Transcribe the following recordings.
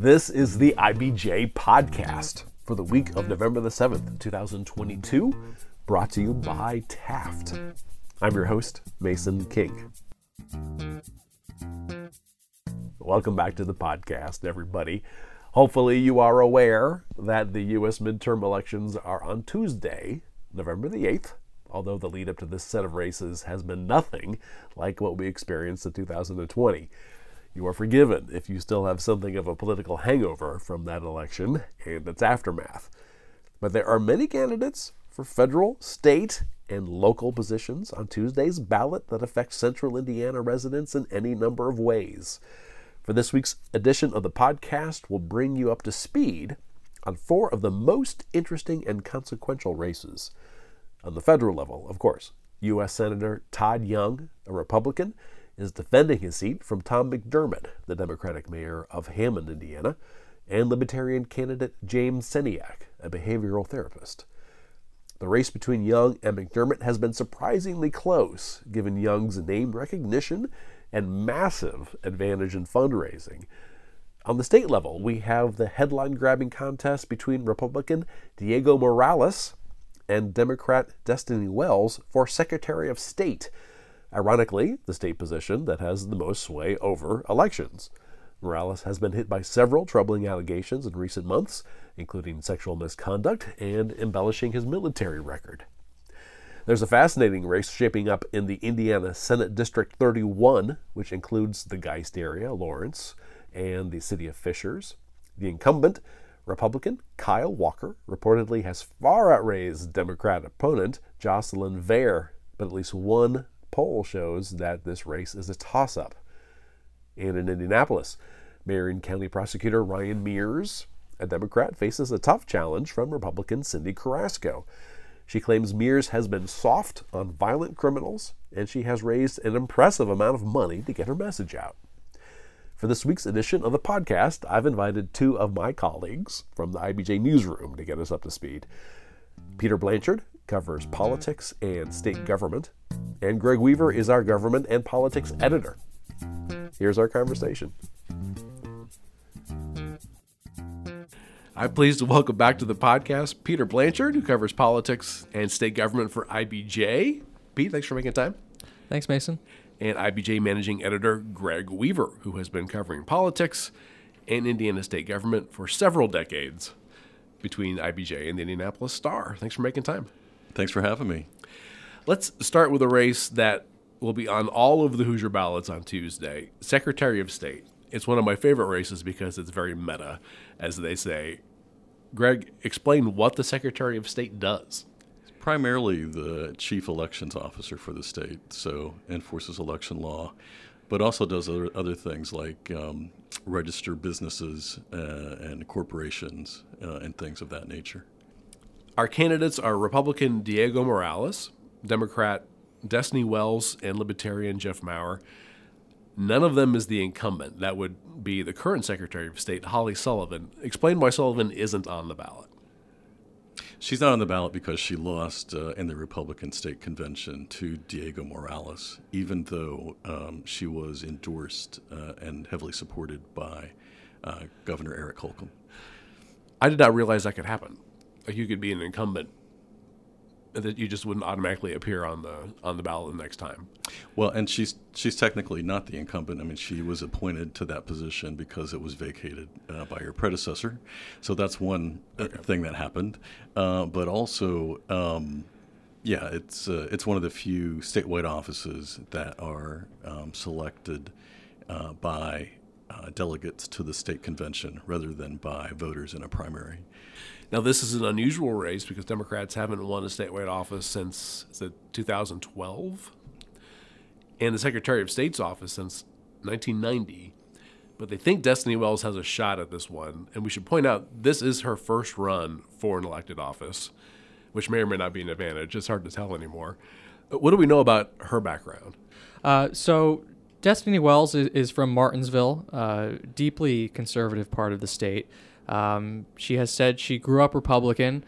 This is the IBJ podcast for the week of November the 7th, 2022, brought to you by Taft. I'm your host, Mason King. Welcome back to the podcast, everybody. Hopefully you are aware that the U.S. midterm elections are on Tuesday, November the 8th, although the lead up to this set of races has been nothing like what we experienced in 2020. You are forgiven if you still have something of a political hangover from that election and its aftermath. But there are many candidates for federal, state, and local positions on Tuesday's ballot that affects central Indiana residents in any number of ways. For this week's edition of the podcast, we'll bring you up to speed on four of the most interesting and consequential races. On the federal level, of course, U.S. Senator Todd Young, a Republican, is defending his seat from Tom McDermott, the Democratic mayor of Hammond, Indiana, and Libertarian candidate James Sceniak, a behavioral therapist. The race between Young and McDermott has been surprisingly close, given Young's name recognition and massive advantage in fundraising. On the state level, we have the headline-grabbing contest between Republican Diego Morales and Democrat Destiny Wells for Secretary of State. Ironically, the state position that has the most sway over elections. Morales has been hit by several troubling allegations in recent months, including sexual misconduct and embellishing his military record. There's a fascinating race shaping up in the Indiana Senate District 31, which includes the Geist area, Lawrence, and the city of Fishers. The incumbent, Republican Kyle Walker, reportedly has far outraised Democrat opponent Jocelyn Vare, but at least one poll shows that this race is a toss-up. And in Indianapolis, Marion County Prosecutor Ryan Mears, a Democrat, faces a tough challenge from Republican Cyndi Carrasco. She claims Mears has been soft on violent criminals, and she has raised an impressive amount of money to get her message out. For this week's edition of the podcast, I've invited two of my colleagues from the IBJ newsroom to get us up to speed. Peter Blanchard covers politics and state government, and Greg Weaver is our government and politics editor. Here's our conversation. I'm pleased to welcome back to the podcast Peter Blanchard, who covers politics and state government for IBJ. Pete, thanks for making time. Thanks, Mason. And IBJ managing editor Greg Weaver, who has been covering politics and Indiana state government for several decades between IBJ and the Indianapolis Star. Thanks for making time. Thanks for having me. Let's start with a race that will be on all of the Hoosier ballots on Tuesday, Secretary of State. It's one of my favorite races because it's very meta, as they say. Greg, explain what the Secretary of State does. He's primarily the chief elections officer for the state, so enforces election law, but also does other things like register businesses and corporations and things of that nature. Our candidates are Republican Diego Morales, Democrat Destiny Wells, and Libertarian Jeff Maurer. None of them is the incumbent. That would be the current Secretary of State, Holly Sullivan. Explain why Sullivan isn't on the ballot. She's not on the ballot because she lost in the Republican State Convention to Diego Morales, even though she was endorsed and heavily supported by Governor Eric Holcomb. I did not realize that could happen. Like, you could be an incumbent, that you just wouldn't automatically appear on the ballot the next time. Well, and she's technically not the incumbent. I mean, she was appointed to that position because it was vacated by her predecessor. So that's one thing that happened. But also, it's one of the few statewide offices that are selected by delegates to the state convention rather than by voters in a primary. Now, this is an unusual race because Democrats haven't won a statewide office since 2012 and the Secretary of State's office since 1990. But they think Destiny Wells has a shot at this one. And we should point out this is her first run for an elected office, which may or may not be an advantage. It's hard to tell anymore. But what do we know about her background? Destiny Wells is from Martinsville, a deeply conservative part of the state. She has said she grew up Republican,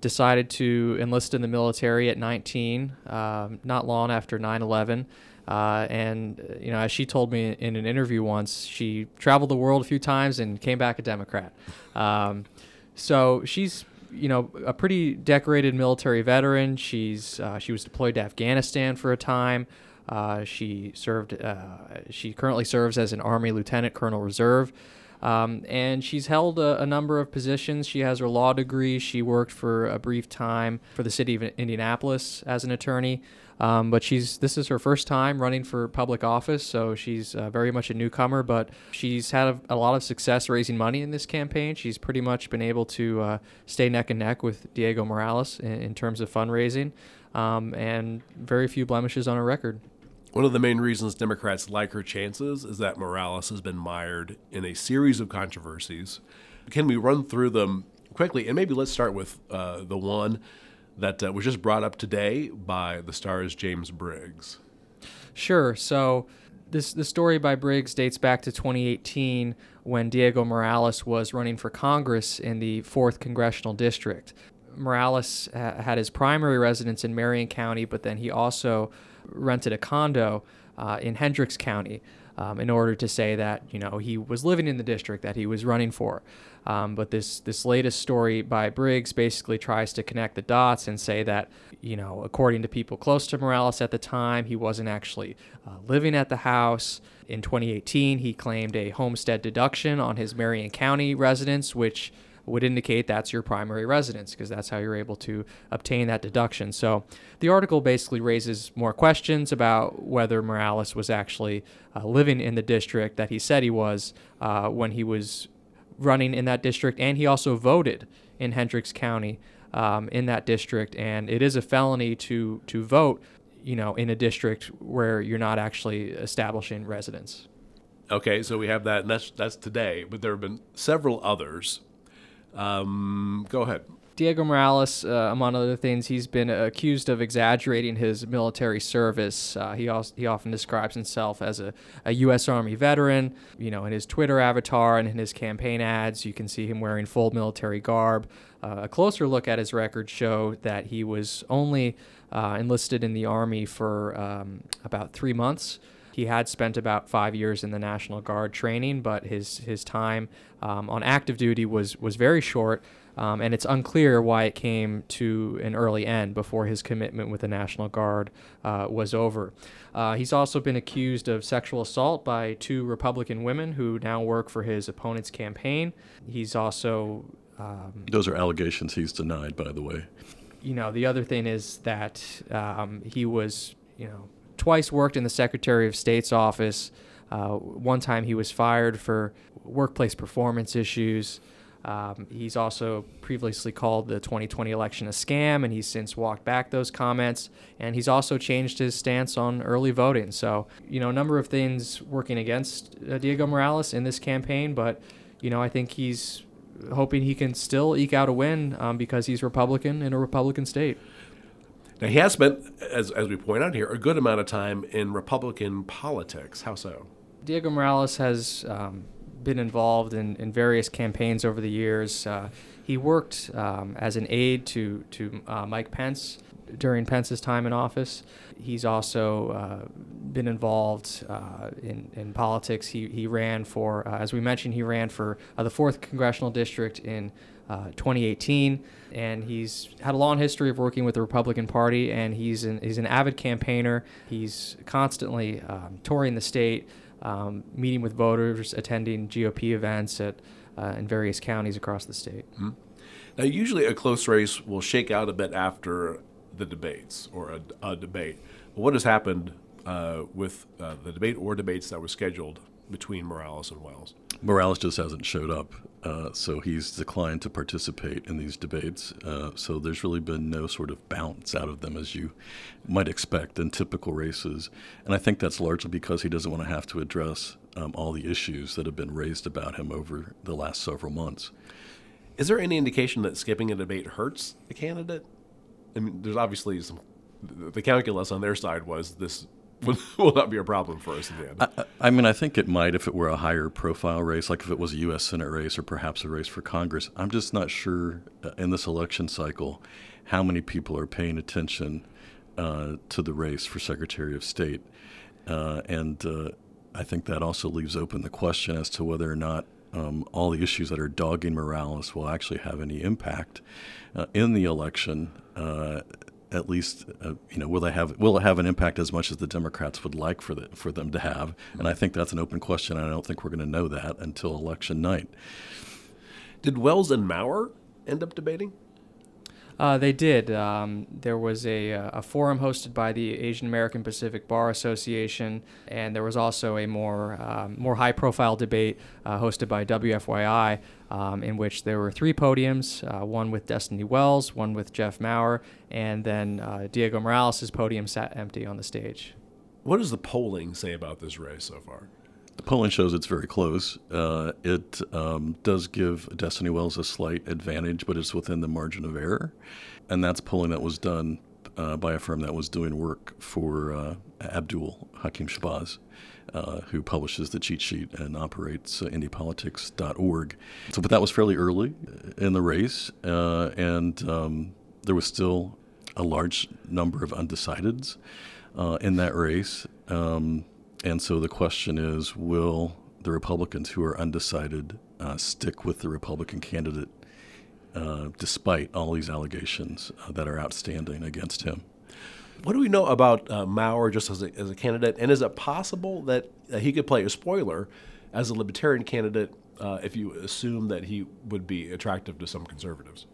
decided to enlist in the military at 19, not long after 9/11, And, you know, as she told me in an interview once, she traveled the world a few times and came back a Democrat. So she's, you know, a pretty decorated military veteran. She's she was deployed to Afghanistan for a time. She currently serves as an Army Lieutenant Colonel Reserve. And she's held a number of positions. She has her law degree. She worked for a brief time for the city of Indianapolis as an attorney. But this is her first time running for public office, so she's very much a newcomer, but she's had a lot of success raising money in this campaign. She's pretty much been able to stay neck and neck with Diego Morales in terms of fundraising, and very few blemishes on her record. One of the main reasons Democrats like her chances is that Morales has been mired in a series of controversies. Can we run through them quickly? And maybe let's start with the one that was just brought up today by the Star's James Briggs. Sure. So the story by Briggs dates back to 2018 when Diego Morales was running for Congress in the 4th Congressional District. Morales had his primary residence in Marion County, but then he also rented a condo in Hendricks County in order to say that, you know, he was living in the district that he was running for. But this latest story by Briggs basically tries to connect the dots and say that, you know, according to people close to Morales at the time, he wasn't actually living at the house. In 2018, he claimed a homestead deduction on his Marion County residence, which would indicate that's your primary residence because that's how you're able to obtain that deduction. So the article basically raises more questions about whether Morales was actually living in the district that he said he was when he was running in that district, and he also voted in Hendricks County in that district, and it is a felony to vote, you know, in a district where you're not actually establishing residence. Okay, so we have that, and that's today, but there have been several others. Go ahead. Diego Morales, among other things, he's been accused of exaggerating his military service. He often describes himself as a U.S. Army veteran. You know, in his Twitter avatar and in his campaign ads, you can see him wearing full military garb. A closer look at his record showed that he was only enlisted in the Army for about 3 months. He had spent about 5 years in the National Guard training, but his time on active duty was very short, and it's unclear why it came to an early end before his commitment with the National Guard was over. He's also been accused of sexual assault by two Republican women who now work for his opponent's campaign. He's also... those are allegations he's denied, by the way. You know, the other thing is that he was, you know, twice worked in the Secretary of State's office. One time he was fired for workplace performance issues. He's also previously called the 2020 election a scam, and he's since walked back those comments. And he's also changed his stance on early voting. So, you know, a number of things working against Diego Morales in this campaign, but, you know, I think he's hoping he can still eke out a win because he's Republican in a Republican state. Now, he has spent, as we point out here, a good amount of time in Republican politics. How so? Diego Morales has been involved in various campaigns over the years. He worked as an aide to Mike Pence during Pence's time in office. He's also been involved in politics. He ran for, as we mentioned, he ran for the 4th Congressional District in 2018, and he's had a long history of working with the Republican Party, and he's an avid campaigner. He's constantly touring the state, meeting with voters, attending GOP events in various counties across the state. Mm-hmm. Now, usually a close race will shake out a bit after the debates or a debate. But what has happened with the debate or debates that were scheduled between Morales and Wells? Morales just hasn't showed up, so he's declined to participate in these debates. So there's really been no sort of bounce out of them as you might expect in typical races. And I think that's largely because he doesn't want to have to address all the issues that have been raised about him over the last several months. Is there any indication that skipping a debate hurts the candidate? I mean, there's obviously some, the calculus on their side was this will not be a problem for us in the end. I mean, I think it might if it were a higher profile race, like if it was a U.S. Senate race or perhaps a race for Congress. I'm just not sure in this election cycle how many people are paying attention to the race for Secretary of State. And I think that also leaves open the question as to whether or not all the issues that are dogging Morales will actually have any impact in the election. At least, will it have an impact as much as the Democrats would like for them to have? And I think that's an open question. And I don't think we're going to know that until election night. Did Wells and Maurer end up debating? They did. There was a forum hosted by the Asian American Pacific Bar Association, and there was also a more high-profile debate hosted by WFYI, in which there were three podiums, one with Destiny Wells, one with Jeff Maurer, and then Diego Morales' podium sat empty on the stage. What does the polling say about this race so far? The polling shows it's very close. It does give Destiny Wells a slight advantage, but it's within the margin of error. And that's polling that was done by a firm that was doing work for Abdul Hakim Shabazz, who publishes the cheat sheet and operates IndiePolitics.org. So, but that was fairly early in the race, and there was still a large number of undecideds in that race. And so the question is, will the Republicans who are undecided stick with the Republican candidate despite all these allegations that are outstanding against him? What do we know about Maurer just as a candidate? And is it possible that he could play a spoiler as a Libertarian candidate if you assume that he would be attractive to some conservatives?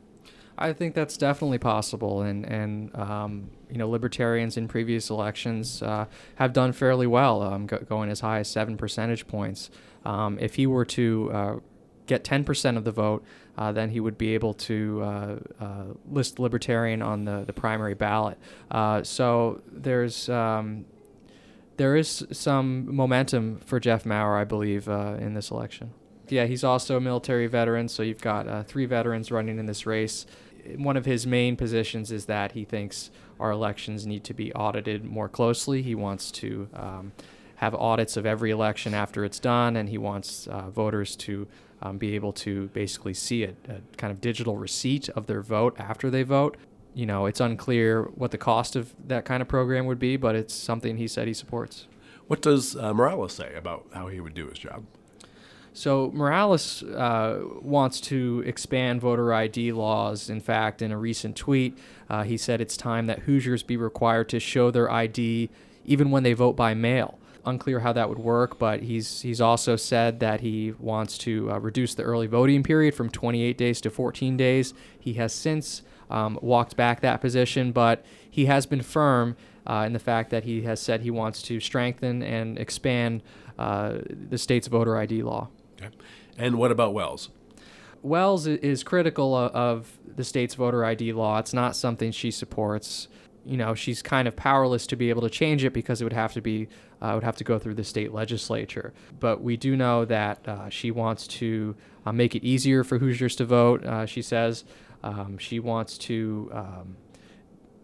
I think that's definitely possible, and Libertarians in previous elections have done fairly well, going as high as 7 percentage points. If he were to get 10% of the vote, then he would be able to list Libertarian on the primary ballot. So there's there is some momentum for Jeff Maurer, I believe, in this election. Yeah, he's also a military veteran, so you've got three veterans running in this race. One of his main positions is that he thinks our elections need to be audited more closely. He wants to have audits of every election after it's done, and he wants voters to be able to basically see a kind of digital receipt of their vote after they vote. You know, it's unclear what the cost of that kind of program would be, but it's something he said he supports. What does Morales say about how he would do his job? So Morales wants to expand voter ID laws. In fact, in a recent tweet, he said it's time that Hoosiers be required to show their ID even when they vote by mail. Unclear how that would work, but he's also said that he wants to reduce the early voting period from 28 days to 14 days. He has since walked back that position, but he has been firm in the fact that he has said he wants to strengthen and expand the state's voter ID law. Okay. And what about Wells? Wells is critical of the state's voter ID law. It's not something she supports. You know, she's kind of powerless to be able to change it because it would have to be go through the state legislature. But we do know that she wants to make it easier for Hoosiers to vote. She says she wants to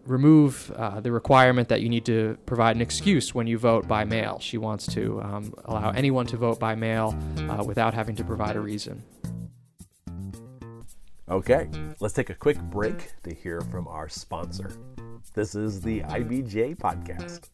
remove the requirement that you need to provide an excuse when you vote by mail. She wants to allow anyone to vote by mail without having to provide a reason. Okay, let's take a quick break to hear from our sponsor. This is the IBJ Podcast.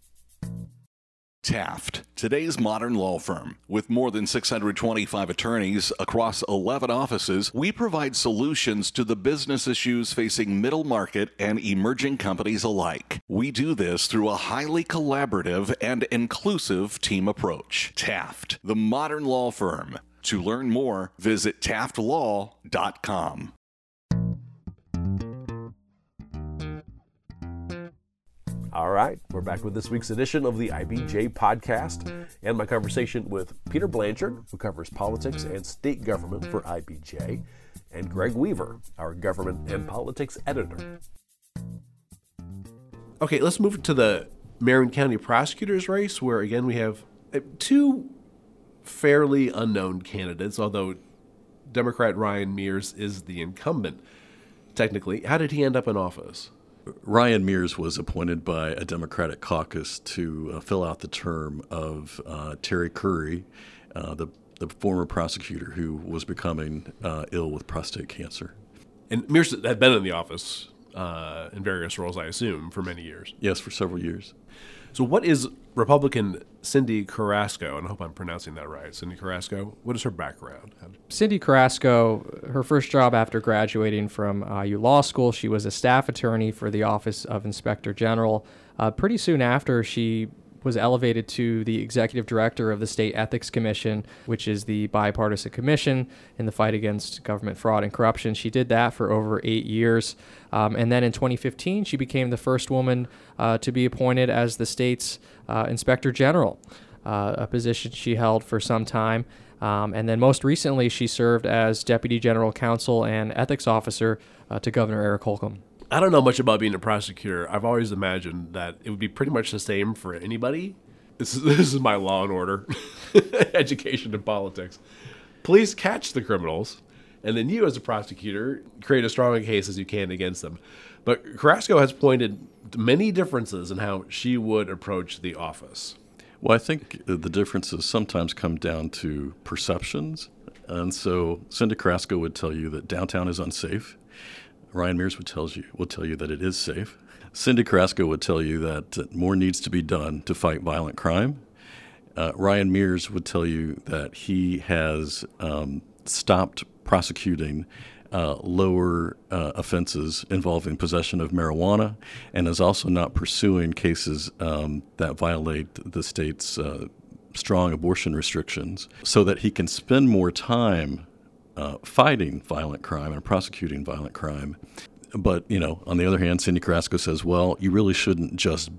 Taft, today's modern law firm. With more than 625 attorneys across 11 offices, we provide solutions to the business issues facing middle market and emerging companies alike. We do this through a highly collaborative and inclusive team approach. Taft, the modern law firm. To learn more, visit taftlaw.com. All right, we're back with this week's edition of the IBJ Podcast and my conversation with Peter Blanchard, who covers politics and state government for IBJ, and Greg Weaver, our government and politics editor. Okay, let's move to the Marion County prosecutor's race, where, again, we have two fairly unknown candidates, although Democrat Ryan Mears is the incumbent, technically. How did he end up in office? Ryan Mears was appointed by a Democratic caucus to fill out the term of Terry Curry, the former prosecutor who was becoming ill with prostate cancer. And Mears had been in the office in various roles, I assume, for many years. Yes, for several years. So what is Republican Cyndi Carrasco, and I hope I'm pronouncing that right, Cyndi Carrasco, what is her background? Cyndi Carrasco, her first job after graduating from IU Law School, she was a staff attorney for the Office of Inspector General. Pretty soon after, she was elevated to the executive director of the State Ethics Commission, which is the bipartisan commission in the fight against government fraud and corruption. She did that for over 8 years. And then in 2015, she became the first woman to be appointed as the state's inspector general, a position she held for some time. And then most recently, she served as deputy general counsel and ethics officer to Governor Eric Holcomb. I don't know much about being a prosecutor. I've always imagined that it would be pretty much the same for anybody. This is my Law and Order education in politics. Police catch the criminals, and then you as a prosecutor create as strong a case as you can against them. But Carrasco has pointed to many differences in how she would approach the office. Well, I think the differences sometimes come down to perceptions. And so Cyndi Carrasco would tell you that downtown is unsafe. Ryan Mears will tell you that it is safe. Cyndi Carrasco would tell you that more needs to be done to fight violent crime. Ryan Mears would tell you that he has stopped prosecuting lower offenses involving possession of marijuana, and is also not pursuing cases that violate the state's strong abortion restrictions, so that he can spend more time fighting violent crime and prosecuting violent crime. But, on the other hand, Cyndi Carrasco says, well, you really shouldn't just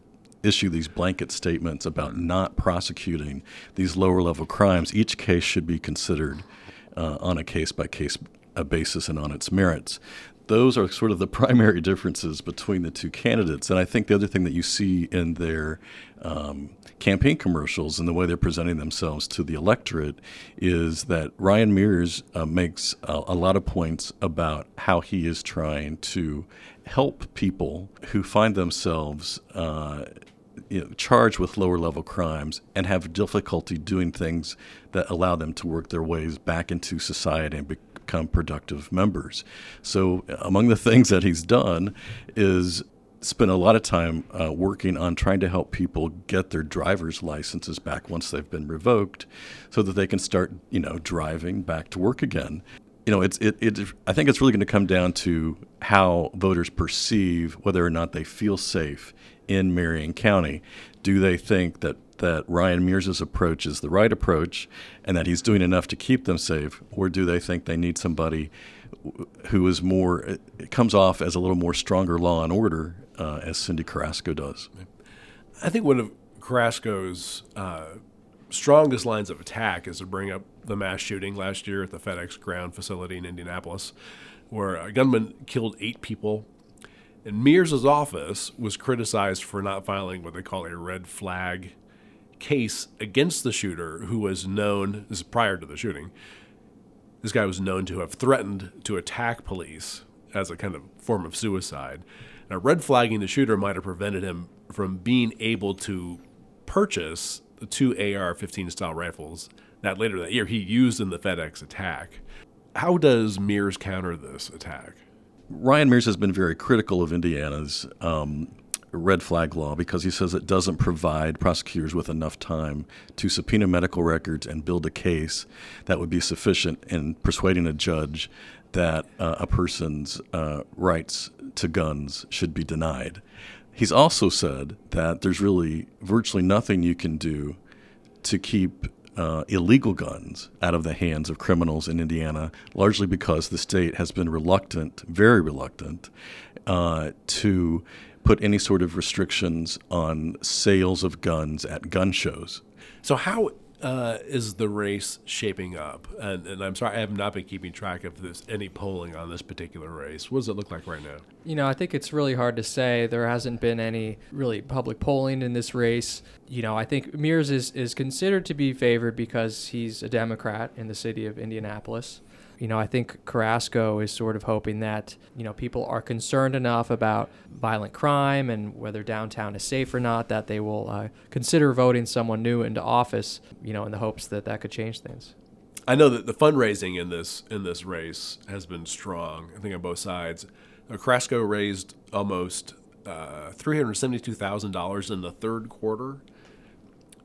issue these blanket statements about not prosecuting these lower-level crimes. Each case should be considered on a case-by-case basis and on its merits. Those are sort of the primary differences between the two candidates. And I think the other thing that you see in their campaign commercials and the way they're presenting themselves to the electorate is that Ryan Mears makes a lot of points about how he is trying to help people who find themselves charged with lower-level crimes and have difficulty doing things that allow them to work their ways back into society and become productive members. So among the things that he's done is spend a lot of time working on trying to help people get their driver's licenses back once they've been revoked, so that they can start, driving back to work again. I think it's really going to come down to how voters perceive whether or not they feel safe in Marion County. Do they think that Ryan Mears's approach is the right approach and that he's doing enough to keep them safe, or do they think they need somebody who is more, comes off as a little more stronger law and order as Cyndi Carrasco does? I think one of Carrasco's strongest lines of attack is to bring up the mass shooting last year at the FedEx ground facility in Indianapolis, where a gunman killed 8 people. And Mears's office was criticized for not filing what they call a red flag case against the shooter, who was known, this is prior to the shooting, this guy was known to have threatened to attack police as a kind of form of suicide. Now, red flagging the shooter might have prevented him from being able to purchase the 2 AR-15 style rifles that later that year he used in the FedEx attack. How does Mears counter this attack? Ryan Mears has been very critical of Indiana's red flag law because he says it doesn't provide prosecutors with enough time to subpoena medical records and build a case that would be sufficient in persuading a judge that a person's rights to guns should be denied. He's also said that there's really virtually nothing you can do to keep illegal guns out of the hands of criminals in Indiana, largely because the state has been reluctant, very reluctant, to put any sort of restrictions on sales of guns at gun shows. So how is the race shaping up? And I'm sorry, I have not been keeping track of this, any polling on this particular race. What does it look like right now? I think it's really hard to say. There hasn't been any really public polling in this race. I think Mears is considered to be favored because he's a Democrat in the city of Indianapolis. I think Carrasco is sort of hoping that, people are concerned enough about violent crime and whether downtown is safe or not that they will consider voting someone new into office, in the hopes that that could change things. I know that the fundraising in this race has been strong, I think, on both sides. Carrasco raised almost $372,000 in the third quarter.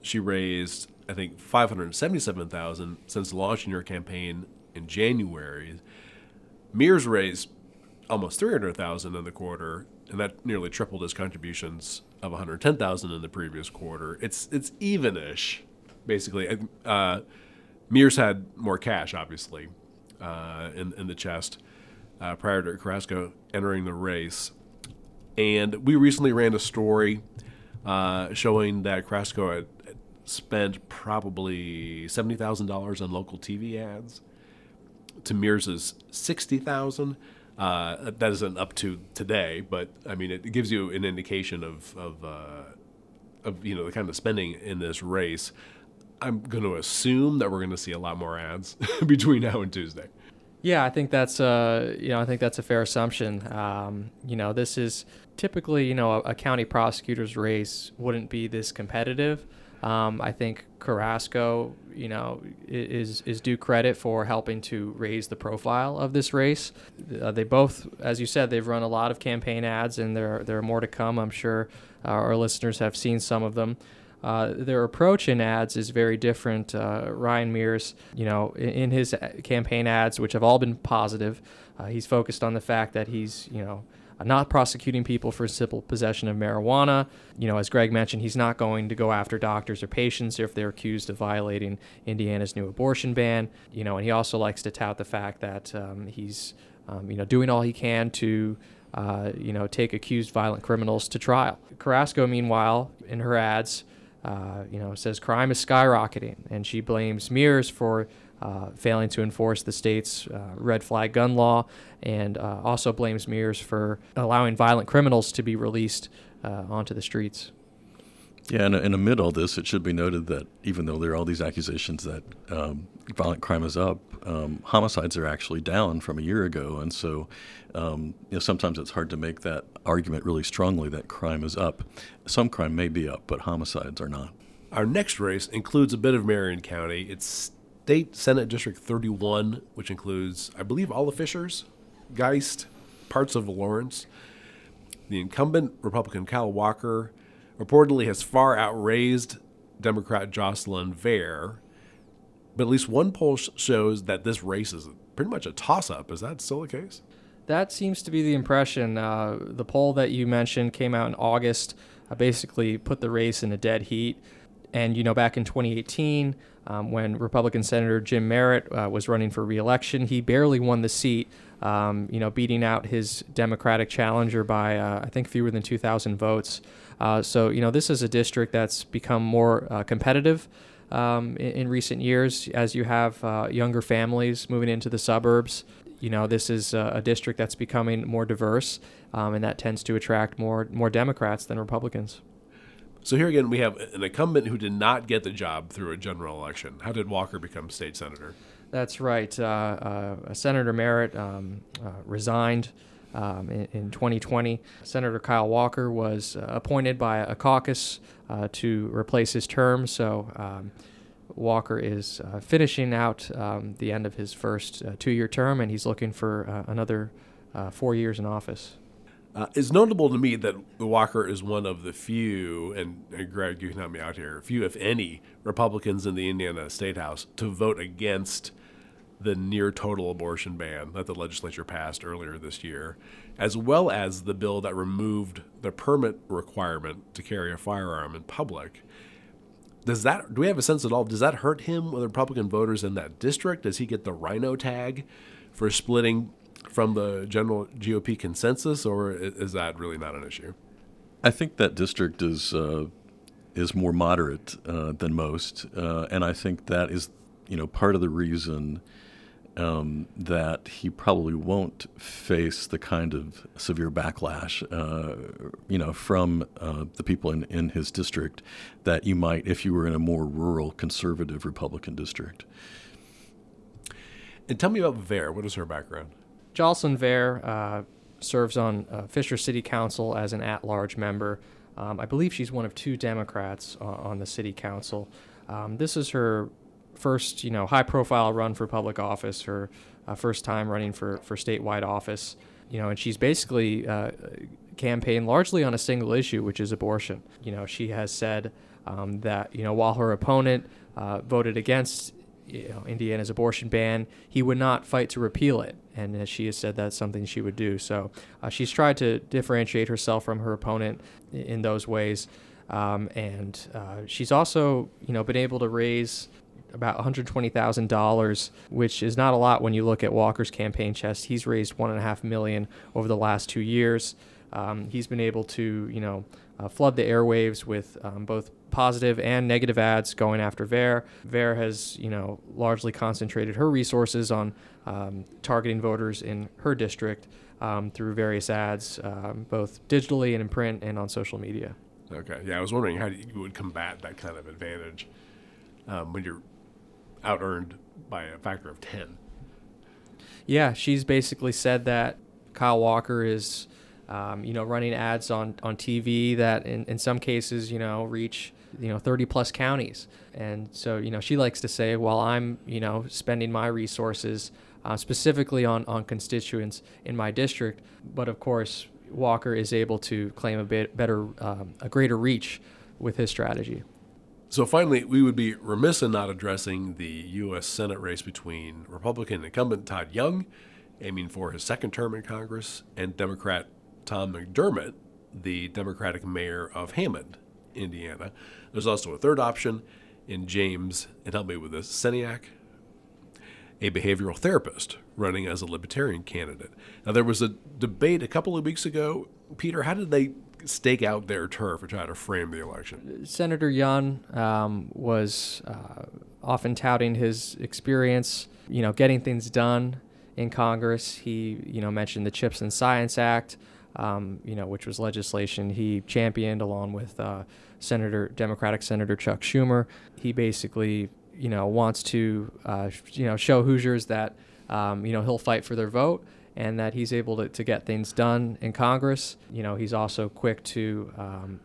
She raised, I think, $577,000 since launching her campaign in January. Mears raised almost $300,000 in the quarter, and that nearly tripled his contributions of $110,000 in the previous quarter. It's even-ish, basically. Mears had more cash, obviously, in the chest prior to Carrasco entering the race. And we recently ran a story showing that Carrasco had spent probably $70,000 on local TV ads to Mears's $60,000. That isn't up to today, but I mean, it gives you an indication of you know, the kind of spending in this race. I'm going to assume that we're going to see a lot more ads between now and Tuesday. Yeah, I think that's a fair assumption. You know, this is typically, you know, a county prosecutor's race wouldn't be this competitive. I think Carrasco, you know, is due credit for helping to raise the profile of this race. They both, as you said, they've run a lot of campaign ads, and there are more to come. I'm sure our listeners have seen some of them. Their approach in ads is very different. Ryan Mears, you know, in his campaign ads, which have all been positive, he's focused on the fact that he's, you know, not prosecuting people for simple possession of marijuana. You know, as Greg mentioned, he's not going to go after doctors or patients if they're accused of violating Indiana's new abortion ban. You know, and he also likes to tout the fact that he's, you know, doing all he can to, you know, take accused violent criminals to trial. Carrasco, meanwhile, in her ads, you know, says crime is skyrocketing, and she blames Mears for failing to enforce the state's red flag gun law, and also blames Mears for allowing violent criminals to be released onto the streets. Yeah, and amid all this, it should be noted that even though there are all these accusations that violent crime is up, homicides are actually down from a year ago. And so you know, sometimes it's hard to make that argument really strongly that crime is up. Some crime may be up, but homicides are not. Our next race includes a bit of Marion County. It's State Senate District 31, which includes, I believe, all the Fishers, Geist, parts of Lawrence. The incumbent Republican Kyle Walker reportedly has far outraised Democrat Jocelyn Vare, but at least one poll shows that this race is pretty much a toss-up. Is that still the case? That seems to be the impression. The poll that you mentioned came out in August. I basically put the race in a dead heat. And, you know, back in 2018, when Republican Senator Jim Merritt was running for re-election, he barely won the seat, you know, beating out his Democratic challenger by, I think, fewer than 2,000 votes. So, you know, this is a district that's become more competitive in recent years as you have younger families moving into the suburbs. You know, this is a district that's becoming more diverse, and that tends to attract more Democrats than Republicans. So here again, we have an incumbent who did not get the job through a general election. How did Walker become state senator? That's right. Senator Merritt resigned in 2020. Senator Kyle Walker was appointed by a caucus to replace his term. So Walker is finishing out the end of his first two-year term, and he's looking for another 4 years in office. It's notable to me that Walker is one of the few, and Greg, you can help me out here, few, if any, Republicans in the Indiana State House to vote against the near-total abortion ban that the legislature passed earlier this year, as well as the bill that removed the permit requirement to carry a firearm in public. Do we have a sense at all, does that hurt him with Republican voters in that district? Does he get the rhino tag for splitting from the general GOP consensus, or is that really not an issue? I think that district is more moderate than most, and I think that is, you know, part of the reason that he probably won't face the kind of severe backlash, you know, from the people in his district that you might if you were in a more rural conservative Republican district. And tell me about Vare. What is her background? Jocelyn Vare serves on Fisher City Council as an at-large member. I believe she's one of two Democrats on the City Council. This is her first, you know, high-profile run for public office, her first time running for statewide office. you know, and she's basically campaigned largely on a single issue, which is abortion. You know, she has said that, you know, while her opponent voted against, you know, Indiana's abortion ban, he would not fight to repeal it. And she has said that's something she would do. So she's tried to differentiate herself from her opponent in those ways. And she's also, you know, been able to raise about $120,000, which is not a lot when you look at Walker's campaign chest. He's raised $1.5 million over the last 2 years. He's been able to, you know, flood the airwaves with both positive and negative ads going after Vare. Vare has, you know, largely concentrated her resources on targeting voters in her district through various ads, both digitally and in print and on social media. Okay. Yeah, I was wondering how you would combat that kind of advantage when you're out-earned by a factor of 10. Yeah, she's basically said that Kyle Walker is, you know, running ads on TV that in some cases, you know, reach, you know, 30-plus counties. And so, you know, she likes to say, well, I'm, you know, spending my resources specifically on constituents in my district. But, of course, Walker is able to claim a greater reach with his strategy. So finally, we would be remiss in not addressing the U.S. Senate race between Republican incumbent Todd Young, aiming for his second term in Congress, and Democrat Tom McDermott, the Democratic mayor of Hammond, Indiana. There's also a third option in James, and help me with this, Sceniak, a behavioral therapist running as a libertarian candidate. Now, there was a debate a couple of weeks ago. Peter, how did they stake out their turf or try to frame the election? Senator Young was often touting his experience, you know, getting things done in Congress. He, you know, mentioned the CHIPS and Science Act, you know, which was legislation he championed along with Democratic Senator Chuck Schumer. He basically, you know, wants to, you know, show Hoosiers that, you know, he'll fight for their vote and that he's able to get things done in Congress. You know, he's also quick to,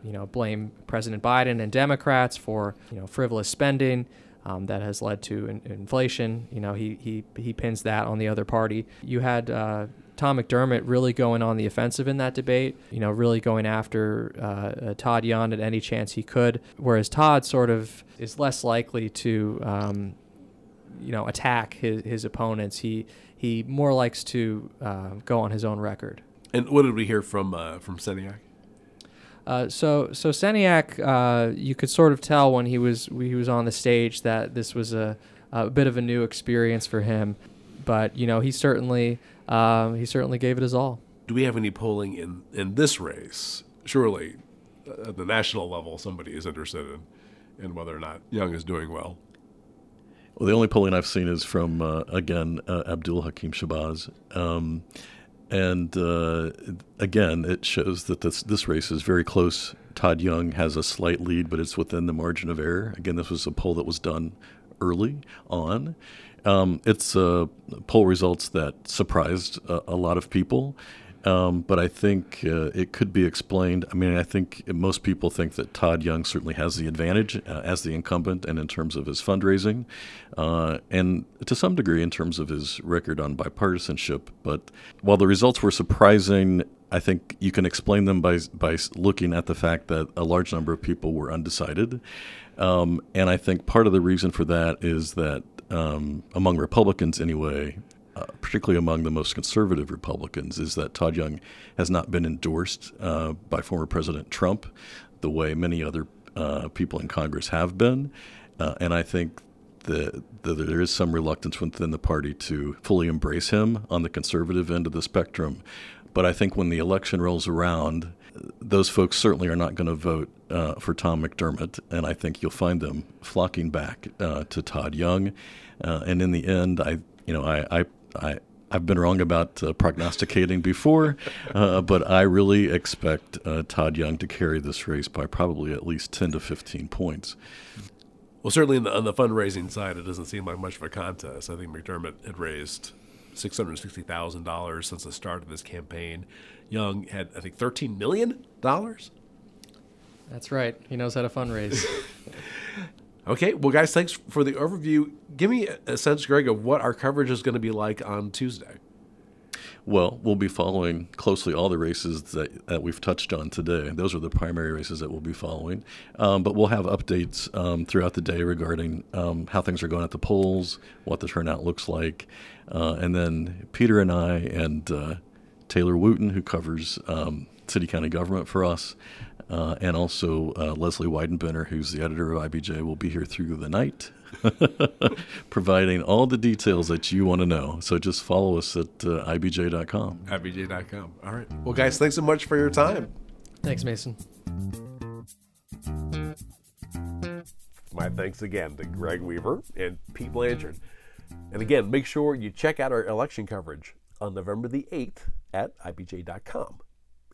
you know, blame President Biden and Democrats for, you know, frivolous spending that has led to inflation. You know, he pins that on the other party. You had Tom McDermott really going on the offensive in that debate, you know, really going after Todd Young at any chance he could, whereas Todd sort of is less likely to, you know, attack his opponents. He more likes to go on his own record. And what did we hear from Sceniak? So Sceniak, you could sort of tell when he was on the stage that this was a bit of a new experience for him, but you know he certainly gave it his all. Do we have any polling in this race? Surely, at the national level, somebody is interested in whether or not Young is doing well. Well, the only polling I've seen is from, again, Abdul Hakim Shabazz. And again, it shows that this race is very close. Todd Young has a slight lead, but it's within the margin of error. Again, this was a poll that was done early on. It's poll results that surprised a lot of people. But I think it could be explained. I mean, I think most people think that Todd Young certainly has the advantage as the incumbent and in terms of his fundraising and to some degree in terms of his record on bipartisanship. But while the results were surprising, I think you can explain them by looking at the fact that a large number of people were undecided. And I think part of the reason for that is that among Republicans anyway, particularly among the most conservative Republicans, is that Todd Young has not been endorsed by former President Trump the way many other people in Congress have been. And I think that there is some reluctance within the party to fully embrace him on the conservative end of the spectrum. But I think when the election rolls around, those folks certainly are not going to vote for Tom McDermott, and I think you'll find them flocking back to Todd Young. And in the end, I've been wrong about prognosticating before, but I really expect Todd Young to carry this race by probably at least 10 to 15 points. Well, certainly on the fundraising side, it doesn't seem like much of a contest. I think McDermott had raised $660,000 since the start of this campaign. Young had, I think, $13 million? That's right. He knows how to fundraise. Okay, well, guys, thanks for the overview. Give me a sense, Greg, of what our coverage is going to be like on Tuesday. Well, we'll be following closely all the races that we've touched on today. Those are the primary races that we'll be following. But we'll have updates throughout the day regarding how things are going at the polls, what the turnout looks like. And then Peter and I and Taylor Wooten, who covers city county government for us, and also Leslie Weidenbender, who's the editor of IBJ, will be here through the night, providing all the details that you want to know. So just follow us at IBJ.com. IBJ.com. All right. Well, guys, thanks so much for your time. Thanks, Mason. My thanks again to Greg Weaver and Pete Blanchard. And again, make sure you check out our election coverage on November the 8th at IBJ.com.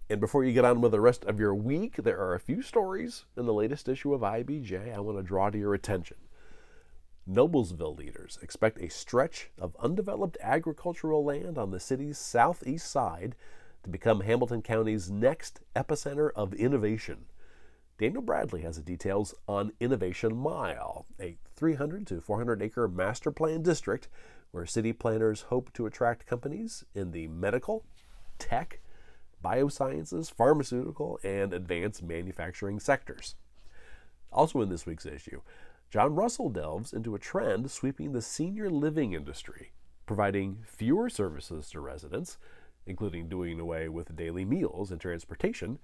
And before you get on with the rest of your week, there are a few stories in the latest issue of IBJ I want to draw to your attention. Noblesville leaders expect a stretch of undeveloped agricultural land on the city's southeast side to become Hamilton County's next epicenter of innovation. Daniel Bradley has the details on Innovation Mile, a 300 to 400 acre master plan district where city planners hope to attract companies in the medical, tech, biosciences, pharmaceutical, and advanced manufacturing sectors. Also in this week's issue, John Russell delves into a trend sweeping the senior living industry, providing fewer services to residents, including doing away with daily meals and transportation,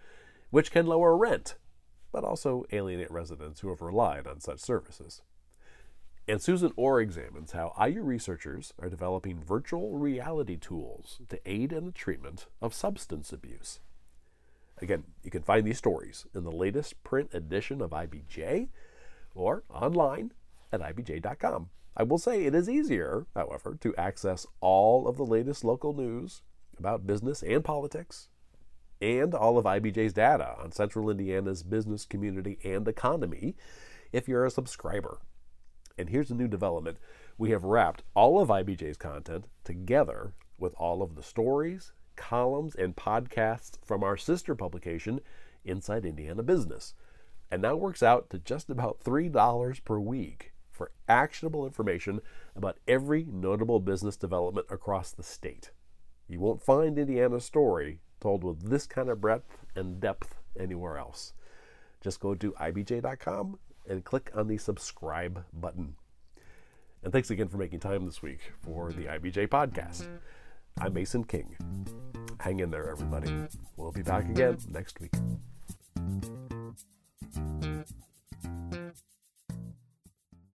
which can lower rent, but also alienate residents who have relied on such services. And Susan Orr examines how IU researchers are developing virtual reality tools to aid in the treatment of substance abuse. Again, you can find these stories in the latest print edition of IBJ, or online at IBJ.com. I will say it is easier, however, to access all of the latest local news about business and politics, and all of IBJ's data on Central Indiana's business, community, and economy if you're a subscriber. And here's a new development. We have wrapped all of IBJ's content together with all of the stories, columns, and podcasts from our sister publication, Inside Indiana Business. And that works out to just about $3 per week for actionable information about every notable business development across the state. You won't find Indiana's story told with this kind of breadth and depth anywhere else. Just go to IBJ.com and click on the subscribe button. And thanks again for making time this week for the IBJ podcast. I'm Mason King. Hang in there, everybody. We'll be back again next week.